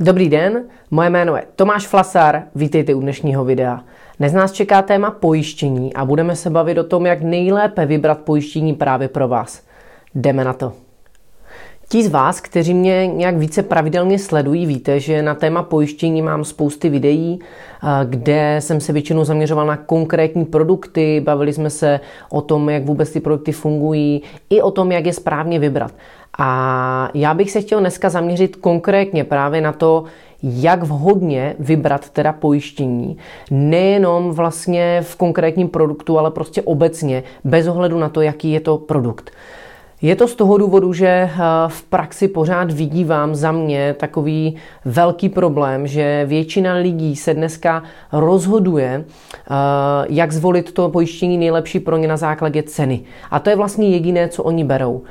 Dobrý den, moje jméno je Tomáš Flasár, vítejte u dnešního videa. Dnes nás čeká téma pojištění a budeme se bavit o tom, jak nejlépe vybrat pojištění právě pro vás. Jdeme na to. Ti z vás, kteří mě nějak více pravidelně sledují, víte, že na téma pojištění mám spousty videí, kde jsem se většinou zaměřoval na konkrétní produkty, bavili jsme se o tom, jak vůbec ty produkty fungují, i o tom, jak je správně vybrat. A já bych se chtěl dneska zaměřit konkrétně právě na to, jak vhodně vybrat teda pojištění. Nejenom vlastně v konkrétním produktu, ale prostě obecně, bez ohledu na to, jaký je to produkt. Je to z toho důvodu, že v praxi pořád vidívám za mě takový velký problém, že většina lidí se dneska rozhoduje, jak zvolit to pojištění nejlepší pro ně na základě ceny. A to je vlastně jediné, co oni berou.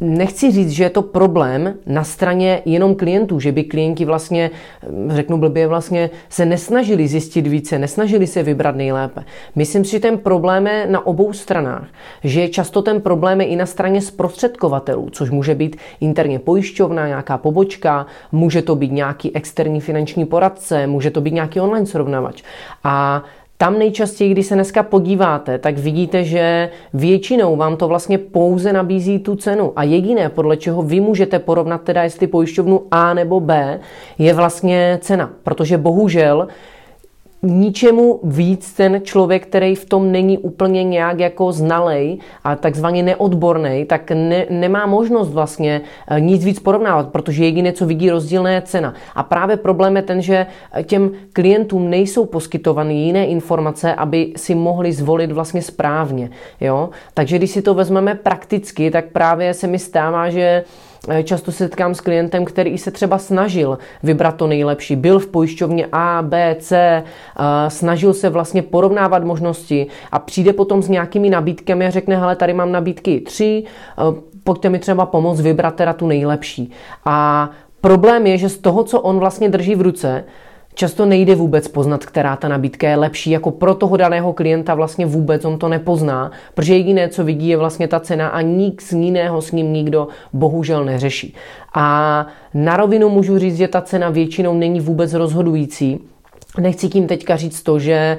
Nechci říct, že je to problém na straně jenom klientů, že by klienti vlastně, řeknu blbě, vlastně se nesnažili zjistit více, nesnažili se vybrat nejlépe. Myslím si, že ten problém je na obou stranách, že často ten problém je i na straně zprostředkovatelů, což může být interně pojišťovna, nějaká pobočka, může to být nějaký externí finanční poradce, může to být nějaký online srovnavač. A tam nejčastěji, když se dneska podíváte, tak vidíte, že většinou vám to vlastně pouze nabízí tu cenu. A jediné, podle čeho vy můžete porovnat teda jestli pojišťovnu A nebo B, je vlastně cena. Protože bohužel ničemu víc ten člověk, který v tom není úplně nějak jako znalej a takzvaně neodbornej, tak nemá možnost vlastně nic víc porovnávat, protože jediné, co vidí, rozdílné je cena. A právě problém je ten, že těm klientům nejsou poskytovány jiné informace, aby si mohli zvolit vlastně správně. Jo? Takže když si to vezmeme prakticky, tak právě se mi stává, že často se setkám s klientem, který se třeba snažil vybrat to nejlepší. Byl v pojišťovně A, B, C, snažil se vlastně porovnávat možnosti a přijde potom s nějakými nabídkami a řekne, hele, tady mám nabídky 3, pojďte mi třeba pomoct vybrat teda tu nejlepší. A problém je, že z toho, co on vlastně drží v ruce, často nejde vůbec poznat, která ta nabídka je lepší, jako pro toho daného klienta vlastně vůbec on to nepozná, protože jediné, co vidí, je vlastně ta cena a nic jiného s ním nikdo bohužel neřeší. A na rovinu můžu říct, že ta cena většinou není vůbec rozhodující. Nechci tím teďka říct to, že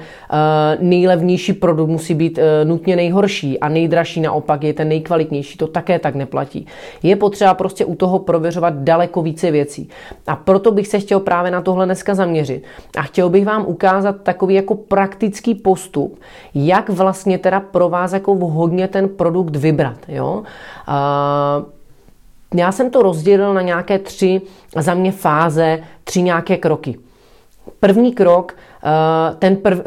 nejlevnější produkt musí být nutně nejhorší a nejdražší naopak je ten nejkvalitnější, to také tak neplatí. Je potřeba prostě u toho prověřovat daleko více věcí. A proto bych se chtěl právě na tohle dneska zaměřit. A chtěl bych vám ukázat takový jako praktický postup, jak vlastně teda pro vás jako vhodně ten produkt vybrat. Jo? Já jsem to rozdělil na nějaké 3 za mě fáze, 3 nějaké kroky. První krok,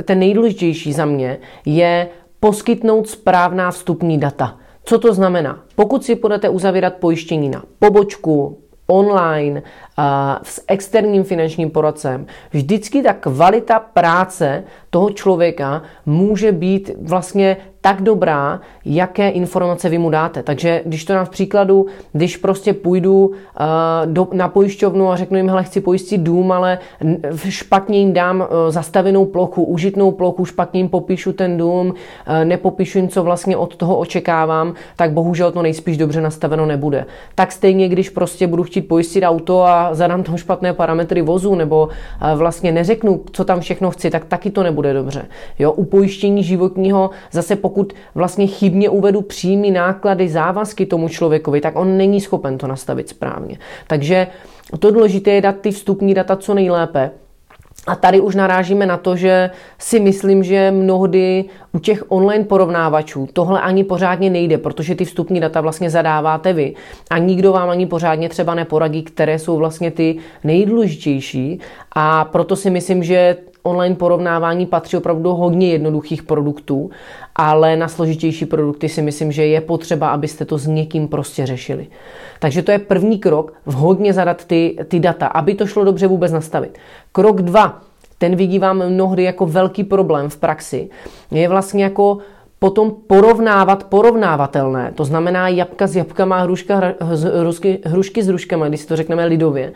ten nejdůležitější za mě, je poskytnout správná vstupní data. Co to znamená? Pokud si budete uzavírat pojištění na pobočku, online, s externím finančním poradcem, vždycky ta kvalita práce toho člověka může být vlastně tak dobrá, jaké informace vy mu dáte. Takže když to dám v příkladu, když prostě půjdu na pojišťovnu a řeknu jim, hele, chci pojistit dům, ale špatně jim dám zastavěnou plochu, užitnou plochu, špatně jim popíšu ten dům, nepopíšu jim, co vlastně od toho očekávám, tak bohužel to nejspíš dobře nastaveno nebude. Tak stejně, když prostě budu chtít pojistit auto a zadám tam špatné parametry vozu, nebo vlastně neřeknu, co tam všechno chci, tak taky to nebude dobře. Jo? U pojištění životního zase pokud vlastně chybně uvedu příjmy, náklady, závazky tomu člověkovi, tak on není schopen to nastavit správně. Takže to důležité je dát ty vstupní data co nejlépe. A tady už narážíme na to, že si myslím, že mnohdy u těch online porovnávačů tohle ani pořádně nejde, protože ty vstupní data vlastně zadáváte vy a nikdo vám ani pořádně třeba neporadí, které jsou vlastně ty nejdůležitější, a proto si myslím, že online porovnávání patří opravdu do hodně jednoduchých produktů, ale na složitější produkty si myslím, že je potřeba, abyste to s někým prostě řešili. Takže to je první krok, vhodně zadat ty data, aby to šlo dobře vůbec nastavit. Krok 2, ten vidívám mnohdy jako velký problém v praxi, je vlastně jako potom porovnávat porovnávatelné, to znamená jabka s jabkama, hrušky s hruškama, když si to řekneme lidově.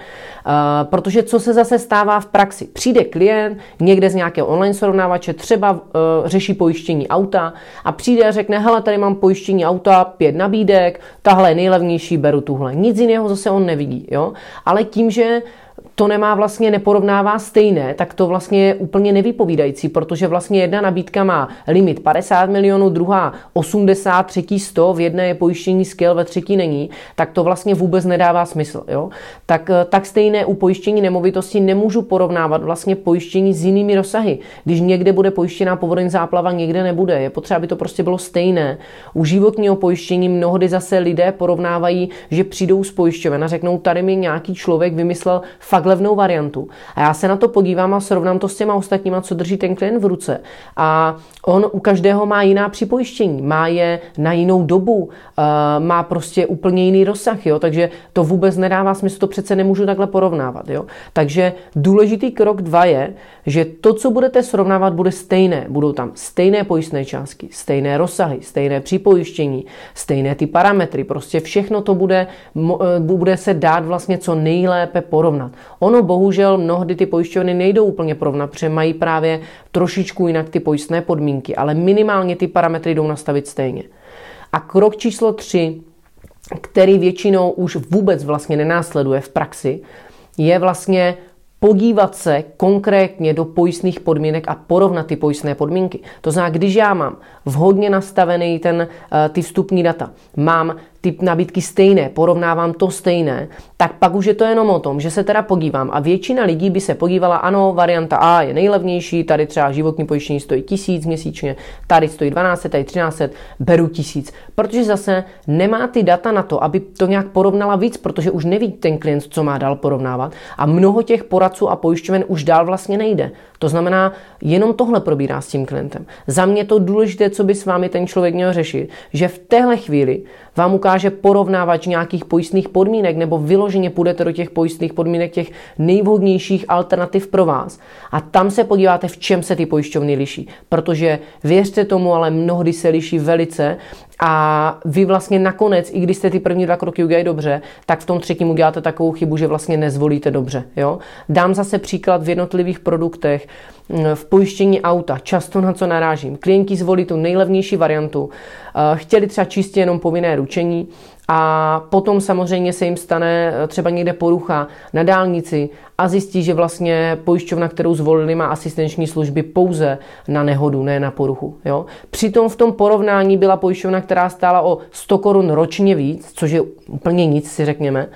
Protože co se zase stává v praxi? Přijde klient někde z nějakého online srovnávače, třeba řeší pojištění auta a přijde a řekne, hele, tady mám pojištění auta, 5 nabídek, tahle je nejlevnější, beru tuhle. Nic jiného zase on nevidí, jo? Ale tím, že to nemá vlastně, neporovnává stejné, tak to vlastně je úplně nevypovídající, protože vlastně jedna nabídka má limit 50 milionů, druhá 80, třetí 100, v jedné je pojištění skill, ve třetí není, tak to vlastně vůbec nedává smysl. Jo? Tak stejné u pojištění nemovitosti nemůžu porovnávat vlastně pojištění s jinými rozsahy. Když někde bude pojištěná povodeň, záplava, někde nebude. Je potřeba, aby to prostě bylo stejné. U životního pojištění mnohdy zase lidé porovnávají, že přijdou z pojišťoven a řeknou, tady mi nějaký člověk vymyslel fakt levnou variantu. A já se na to podívám a srovnám to s těma ostatníma, co drží ten klient v ruce. A on u každého má jiná připojištění, má je na jinou dobu, má prostě úplně jiný rozsah, jo? Takže to vůbec nedává smysl, to přece nemůžu takhle porovnávat. Jo? Takže důležitý krok 2 je, že to, co budete srovnávat, bude stejné. Budou tam stejné pojistné částky, stejné rozsahy, stejné připojištění, stejné ty parametry, prostě všechno to bude se dát vlastně co nejlépe porovnat. Ono bohužel mnohdy ty pojišťovny nejdou úplně porovnat, protože mají právě trošičku jinak ty pojistné podmínky, ale minimálně ty parametry jdou nastavit stejně. A krok číslo 3, který většinou už vůbec vlastně nenásleduje v praxi, je vlastně podívat se konkrétně do pojistných podmínek a porovnat ty pojistné podmínky. To znamená, když já mám vhodně nastavený ty vstupní data, mám ty nabídky stejné, porovnávám to stejné, tak pak už je to jenom o tom, že se teda podívám. A většina lidí by se podívala, ano, varianta A je nejlevnější, tady třeba životní pojištění stojí 1000 měsíčně, tady stojí 1200, tady 1300, beru 1000. Protože zase nemá ty data na to, aby to nějak porovnala víc, protože už neví ten klient, co má dál porovnávat. A mnoho těch poradců a pojišťoven už dál vlastně nejde. To znamená, jenom tohle probírá s tím klientem. Za mě to důležité, co by s vámi ten člověk měl řešit, že v téhle chvíli vám ukáže porovnávač nějakých pojistných podmínek, nebo vyloženě půjdete do těch pojistných podmínek, těch nejvhodnějších alternativ pro vás. A tam se podíváte, v čem se ty pojišťovny liší. Protože věřte tomu, ale mnohdy se liší velice. A vy vlastně nakonec, i když jste ty první 2 kroky udělali dobře, tak v tom třetím uděláte takovou chybu, že vlastně nezvolíte dobře. Jo? Dám zase příklad v jednotlivých produktech. V pojištění auta často na co narážím. Klienti zvolí tu nejlevnější variantu. Chtěli třeba čistě jenom povinné ručení a potom samozřejmě se jim stane třeba někde porucha na dálnici a zjistí, že vlastně pojišťovna, kterou zvolili, má asistenční služby pouze na nehodu, ne na poruchu. Jo? Přitom v tom porovnání byla pojišťovna, která stála o 100 korun ročně víc, což je úplně nic, si řekněme,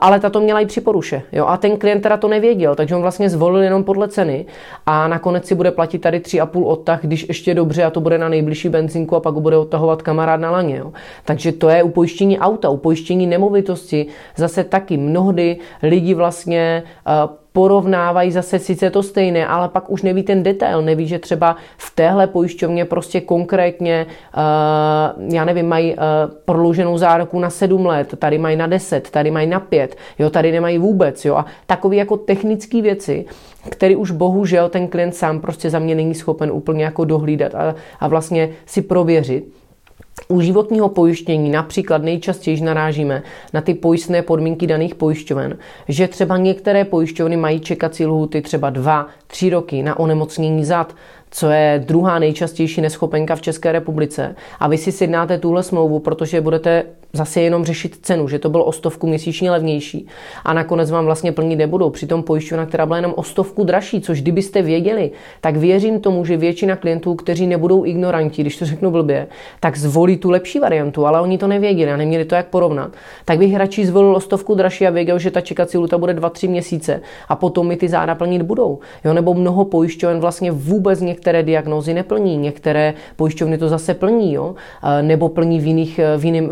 ale ta to měla i při poruše. Jo? A ten klient teda to nevěděl, takže on vlastně zvolil jenom podle ceny a nakonec si bude platit tady 3,5 odtah, když ještě dobře, a to bude na nejbližší benzinku a pak ho bude odtahovat kamarád na laně. Jo? Takže to je u pojištění auta, u pojištění nemovitosti zase taky mnohdy lidi vlastně porovnávají zase sice to stejné, ale pak už neví ten detail, neví, že třeba v téhle pojišťovně prostě konkrétně, já nevím, mají prodlouženou záruku na 7 let, tady mají na 10, tady mají na 5, jo, tady nemají vůbec, jo, a takové jako technické věci, který už bohužel ten klient sám prostě za mě není schopen úplně jako dohlídat a vlastně si prověřit. U životního pojištění například nejčastěji narážíme na ty pojistné podmínky daných pojišťoven, že třeba některé pojišťovny mají čekací lhůty třeba 2-3 roky na onemocnění zad, co je druhá nejčastější neschopenka v České republice. A vy si sjednáte tuhle smlouvu, protože budete zase jenom řešit cenu, že to bylo o 100 měsíčně levnější a nakonec vám vlastně plnit nebudou. Přitom pojišťovna, která byla jenom o 100 dražší, což kdybyste věděli, tak věřím tomu, že většina klientů, kteří nebudou ignoranti, když to řeknu blbě, tak zvolí tu lepší variantu, ale oni to nevěděli a neměli to jak porovnat. Tak bych radši zvolil o 100 dražší a věděl, že ta čekací lhůta bude 2-3 měsíce a potom mi ty záda plnit budou. Jo, nebo mnoho pojišťoven vlastně vůbec některé diagnózy neplní, některé pojišťovny to zase plní, jo? Nebo plní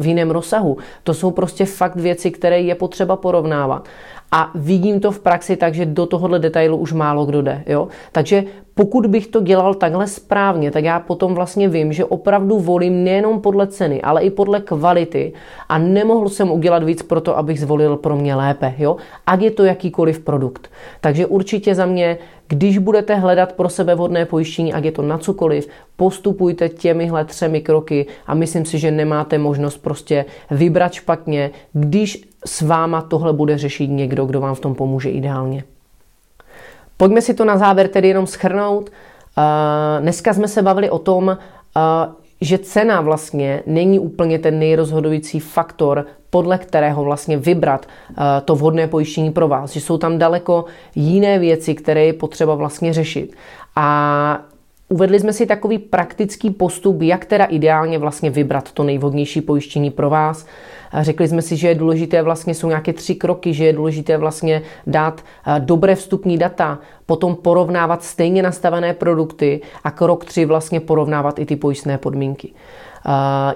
v jiném rozsahu. To jsou prostě fakt věci, které je potřeba porovnávat. A vidím to v praxi tak, že do tohohle detailu už málo kdo jde. Jo? Takže pokud bych to dělal takhle správně, tak já potom vlastně vím, že opravdu volím nejenom podle ceny, ale i podle kvality a nemohl jsem udělat víc pro to, abych zvolil pro mě lépe, jo? Ať je to jakýkoliv produkt. Takže určitě za mě, když budete hledat pro sebe vhodné pojištění, ať je to na cokoliv, postupujte těmihle 3 kroky a myslím si, že nemáte možnost prostě vybrat špatně, když s váma tohle bude řešit někdo, kdo vám v tom pomůže ideálně. Pojďme si to na závěr tedy jenom shrnout. Dneska jsme se bavili o tom, že cena vlastně není úplně ten nejrozhodující faktor, podle kterého vlastně vybrat to vhodné pojištění pro vás. Že jsou tam daleko jiné věci, které je potřeba vlastně řešit. A uvedli jsme si takový praktický postup, jak teda ideálně vlastně vybrat to nejvhodnější pojištění pro vás. Řekli jsme si, že je důležité vlastně, jsou nějaké 3 kroky, že je důležité vlastně dát dobré vstupní data, potom porovnávat stejně nastavené produkty a krok 3 vlastně porovnávat i ty pojistné podmínky.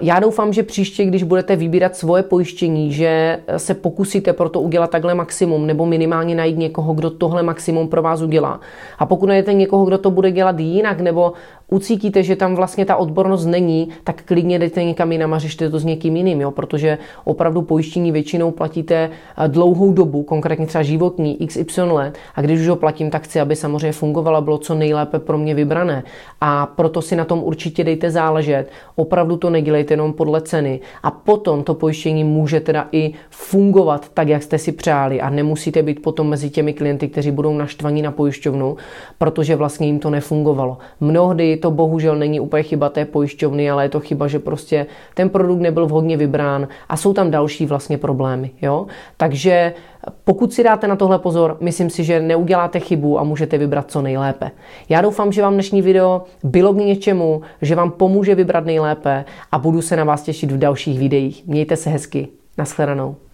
Já doufám, že příště, když budete vybírat svoje pojištění, že se pokusíte pro to udělat takhle maximum nebo minimálně najít někoho, kdo tohle maximum pro vás udělá. A pokud najdete někoho, kdo to bude dělat jinak nebo ucítíte, že tam vlastně ta odbornost není, tak klidně jdete někam jinam a řešte to s někým jiným, jo? Protože opravdu pojištění většinou platíte dlouhou dobu, konkrétně třeba životní, XY let, a když už ho platím, tak chci, aby samozřejmě fungovalo, bylo co nejlépe pro mě vybrané. A proto si na tom určitě dejte záležet. Opravdu to nedělejte jenom podle ceny a potom to pojištění může teda i fungovat tak, jak jste si přáli a nemusíte být potom mezi těmi klienty, kteří budou naštvaní na pojišťovnu, protože vlastně jim to nefungovalo. Mnohdy to bohužel není úplně chyba té pojišťovny, ale je to chyba, že prostě ten produkt nebyl vhodně vybrán a jsou tam další vlastně problémy. Jo? Takže pokud si dáte na tohle pozor, myslím si, že neuděláte chybu a můžete vybrat co nejlépe. Já doufám, že vám dnešní video bylo k něčemu, že vám pomůže vybrat nejlépe a budu se na vás těšit v dalších videích. Mějte se hezky. Nashledanou.